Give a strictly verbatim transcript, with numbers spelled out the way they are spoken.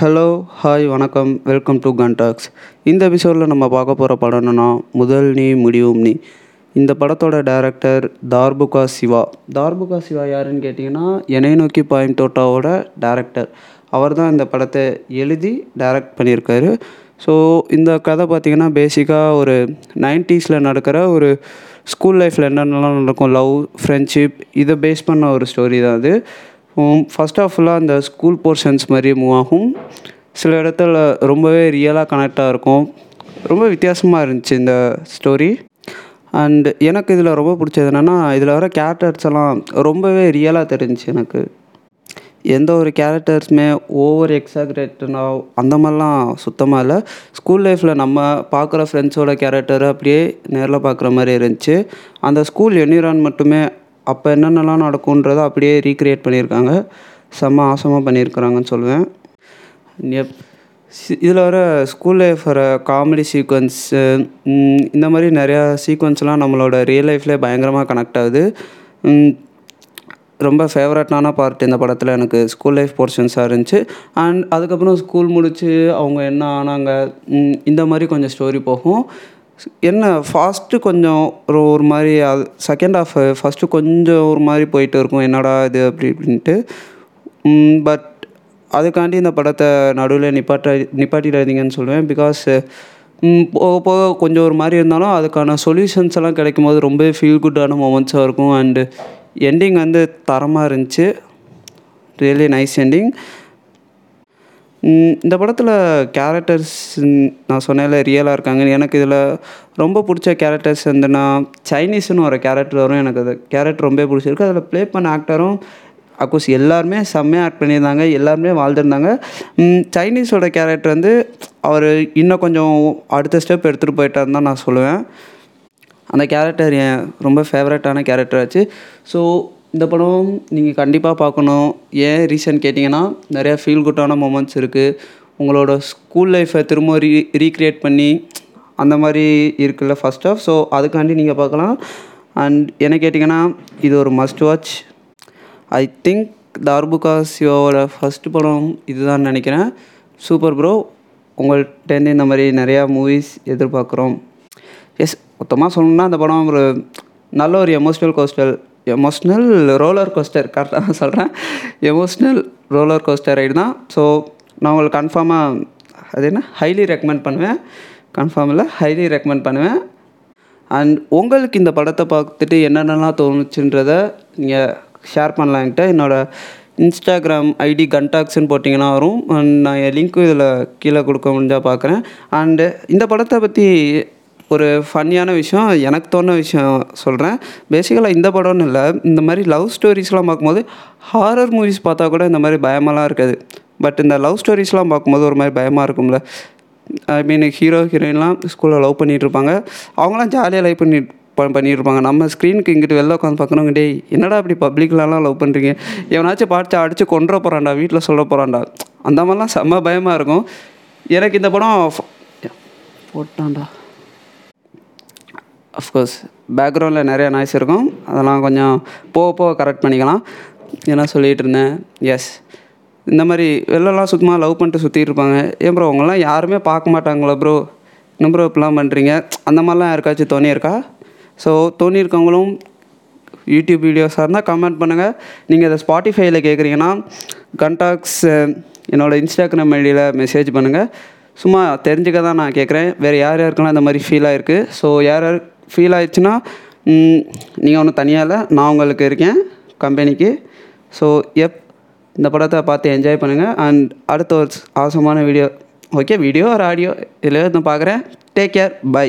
Hello, hi, வணக்கம், welcome to contacts. இந்த எபிசோடில் நம்ம பார்க்க போகிற படம்னா முதல் நீ முடிவும் நீ. இந்த படத்தோட டைரக்டர் தார்புகா சிவா. தார்புகா சிவா யாருன்னு கேட்டிங்கன்னா, என்னை நோக்கி பாயும் தோட்டாவோட டைரக்டர். அவர் தான் இந்த படத்தை எழுதி டைரக்ட் பண்ணியிருக்காரு. ஸோ இந்த கதை பார்த்திங்கன்னா பேசிக்காக ஒரு நைன்டீஸில் நடக்கிற ஒரு ஸ்கூல் லைஃப்பில் என்னென்னலாம் நடக்கும், லவ், ஃப்ரெண்ட்ஷிப், இதை பேஸ் பண்ண ஒரு ஸ்டோரி தான் அது. ஃபஸ்ட் ஆஃப் ஃபுல்லாக அந்த ஸ்கூல் போர்ஷன்ஸ் மாதிரி மூவ் ஆகும். சில இடத்துல ரொம்பவே ரியலாக கனெக்டாக இருக்கும். ரொம்ப வித்தியாசமாக இருந்துச்சு இந்த ஸ்டோரி. அண்ட் எனக்கு இதில் ரொம்ப பிடிச்சது என்னென்னா, இதில் வர கேரக்டர்ஸ் எல்லாம் ரொம்பவே ரியலாக தெரிஞ்சிச்சு எனக்கு. எந்த ஒரு கேரக்டர்ஸுமே ஓவர் எக்ஸாக்ரேட்டனா அந்த மாதிரிலாம் சுத்தமாக இல்லை. ஸ்கூல் லைஃப்பில் நம்ம பார்க்குற ஃப்ரெண்ட்ஸோட கேரக்டரை அப்படியே நேரில் பார்க்குற மாதிரி இருந்துச்சு. அந்த ஸ்கூல் என்விரான்மெண்ட்டுமே அப்போ என்னென்னலாம் நடக்கும்ன்றதை அப்படியே ரீக்ரியேட் பண்ணியிருக்காங்க. செம்ம ஆசமாக பண்ணியிருக்கிறாங்கன்னு சொல்லுவேன். எப் இதில் வர ஸ்கூல் லைஃப் வர காமெடி சீக்வன்ஸு, இந்த மாதிரி நிறையா சீக்வன்ஸ்லாம் நம்மளோட ரியல் லைஃப்லேயே பயங்கரமாக கனெக்ட் ஆகுது. ரொம்ப ஃபேவரட்டான பார்ட் இந்த படத்தில் எனக்கு ஸ்கூல் லைஃப் போர்ஷன்ஸாக இருந்துச்சு. அண்ட் அதுக்கப்புறம் ஸ்கூல் முடித்து அவங்க என்ன ஆனாங்க, இந்த மாதிரி கொஞ்சம் ஸ்டோரி போகும். என்ன ஃபாஸ்ட்டு கொஞ்சம் ஒரு ஒரு மாதிரி, அது செகண்ட் ஆஃப் ஃபஸ்ட்டு கொஞ்சம் ஒரு மாதிரி போயிட்டு இருக்கும், என்னடா இது அப்படி அப்படின்ட்டு. பட் அதுக்காண்டி இந்த படத்தை நடுவில் நிப்பாட்ட நிப்பாட்டிடாதீங்கன்னு சொல்லுவேன். பிகாஸ் போக போக கொஞ்சம் ஒரு மாதிரி இருந்தாலும் அதுக்கான சொல்யூஷன்ஸ் எல்லாம் கிடைக்கும் போது ரொம்ப ஃபீல் குட்டான மொமெண்ட்ஸாக இருக்கும். அண்டு எண்டிங் வந்து தரமாக இருந்துச்சு, ரியலி நைஸ் எண்டிங். இந்த படத்தில் கேரக்டர்ஸ் நான் சொன்னதில் ரியலாக இருக்காங்க. எனக்கு இதில் ரொம்ப பிடிச்ச கேரக்டர்ஸ் வந்துன்னா, சைனீஸ்னு ஒரு கேரக்டர் வரும். எனக்கு அது கேரக்டர் ரொம்ப பிடிச்சிருக்கு. அதில் ப்ளே பண்ண ஆக்டரும் அப்கோர்ஸ் எல்லாருமே செம்மையாக ஆக்ட் பண்ணியிருந்தாங்க, எல்லாருமே வாழ்ந்துருந்தாங்க. சைனீஸோட கேரக்டர் வந்து அவர் இன்னும் கொஞ்சம் அடுத்த ஸ்டெப் எடுத்துகிட்டு போயிட்டாருன்னு தான் நான் சொல்லுவேன். அந்த கேரக்டர் என் ரொம்ப ஃபேவரட்டான கேரக்டராச்சு. ஸோ இந்த படம் நீங்கள் கண்டிப்பாக பார்க்கணும். ஏன் ரீசன் கேட்டிங்கன்னா, நிறையா ஃபீல் குட்டான மொமெண்ட்ஸ் இருக்குது. உங்களோட ஸ்கூல் லைஃப்பை திரும்ப ரீ ரீக்ரியேட் பண்ணி அந்த மாதிரி இருக்குல்ல ஃபஸ்ட் ஆஃப். ஸோ அதுக்காண்டி நீங்கள் பார்க்கலாம். அண்ட் என்ன கேட்டிங்கன்னா, இது ஒரு must watch. I think Darbuka சிவாவோட ஃபஸ்ட்டு படம் இதுதான் நினைக்கிறேன். சூப்பர் ப்ரோ, உங்கள்கிட்டேருந்து இந்த மாதிரி நிறையா மூவிஸ் எதிர்பார்க்குறோம். எஸ், மொத்தமாக சொல்லணுன்னா அந்த படம் ஒரு நல்ல ஒரு emotional coastal emotional roller coaster கரெக்டாக சொல்கிறேன் எமோஷ்னல் ரோலர் கோஸ்டர் ரைடு தான். ஸோ நான் உங்களுக்கு கன்ஃபார்மாக, அது என்ன, ஹைலி ரெக்கமெண்ட் பண்ணுவேன். கன்ஃபார்ம் இல்லை, ஹைலி ரெக்கமெண்ட் பண்ணுவேன். அண்ட் உங்களுக்கு இந்த படத்தை பார்த்துட்டு என்னென்னலாம் தோணுச்சுன்றதை நீங்கள் ஷேர் பண்ணலாம் என்கிட்ட. என்னோடய இன்ஸ்டாகிராம் ஐடி கண்டாக்ட்ஸ்ன்னு போட்டிங்கன்னா வரும். அண்ட் நான் என் லிங்க்கும் இதில் கீழே கொடுக்க முடிஞ்சால் பார்க்குறேன். அண்டு இந்த படத்தை பற்றி ஒரு ஃபன்னியான விஷயம், எனக்கு தோண விஷயம் சொல்கிறேன். பேசிக்கலாக இந்த படம்னு இல்லை, இந்த மாதிரி லவ் ஸ்டோரிஸ்லாம் பார்க்கும்போது, ஹாரர் மூவிஸ் பார்த்தா கூட இந்த மாதிரி பயமெல்லாம் இருக்காது. பட் இந்த லவ் ஸ்டோரிஸ்லாம் பார்க்கும்போது ஒரு மாதிரி பயமாக இருக்கும்ல. ஐ மீன், ஹீரோ ஹீரோயின்லாம் ஸ்கூலில் லவ் பண்ணிகிட்ருப்பாங்க, அவங்களாம் ஜாலியாக லவ் பண்ணி பண்ணியிருப்பாங்க. நம்ம ஸ்க்ரீனுக்கு இங்கிட்டு வெளில உட்காந்து பார்க்கணுங்க, டே என்னடா அப்படி பப்ளிக்லலாம் லவ் பண்ணுறீங்க, எவனாச்சும் பார்த்து அடித்து கொண்டுற போகிறான்டா, வீட்டில் சொல்ல போகிறான்டா, அந்த மாதிரிலாம் செம்ம பயமாக இருக்கும். எனக்கு இந்த படம் போட்டான்டா, அஃப்கோர்ஸ் பேக்ரவுண்டில் நிறையா நாய்ஸ் இருக்கும், அதெல்லாம் கொஞ்சம் போக போக கரெக்ட் பண்ணிக்கலாம். ஏன்னா சொல்லிகிட்டு இருந்தேன். எஸ், இந்த மாதிரி வெளிலலாம் சுத்தமாக லவ் பண்ணிட்டு சுற்றிட்டு இருப்பாங்க. ஏன் ப்ரோ அவங்களாம் யாருமே பார்க்க மாட்டாங்களா ப்ரோ, இன்னும் ப்ரோ இப்படிலாம் பண்ணுறீங்க, அந்த மாதிரிலாம் யாருக்காச்சும் தோணியிருக்கா? ஸோ தோணியிருக்கவங்களும் யூடியூப் வீடியோஸாக இருந்தால் கமெண்ட் பண்ணுங்கள். நீங்கள் அதை ஸ்பாட்டிஃபைல கேட்குறீங்கன்னா கண்டாக்ட்ஸ் என்னோடய இன்ஸ்டாகிராம் ஐடியில் மெசேஜ் பண்ணுங்கள். சும்மா தெரிஞ்சுக்க தான் நான் கேட்குறேன். வேறு யார் யாருக்கெல்லாம் இந்த மாதிரி ஃபீல் ஆகிருக்கு, ஸோ யார் யார் ஃபீல் ஆயிடுச்சுன்னா, நீங்கள் ஒன்றும் தனியாக இல்லை, நான் உங்களுக்கு இருக்கேன் கம்பெனிக்கு. ஸோ எப் இந்த படத்தை பார்த்து என்ஜாய் பண்ணுங்கள். அண்ட் அடுத்த ஒரு ஆசமான வீடியோ, ஓகே வீடியோ ஒரு ஆடியோ இதில் நான் பார்க்குறேன். Take care, by.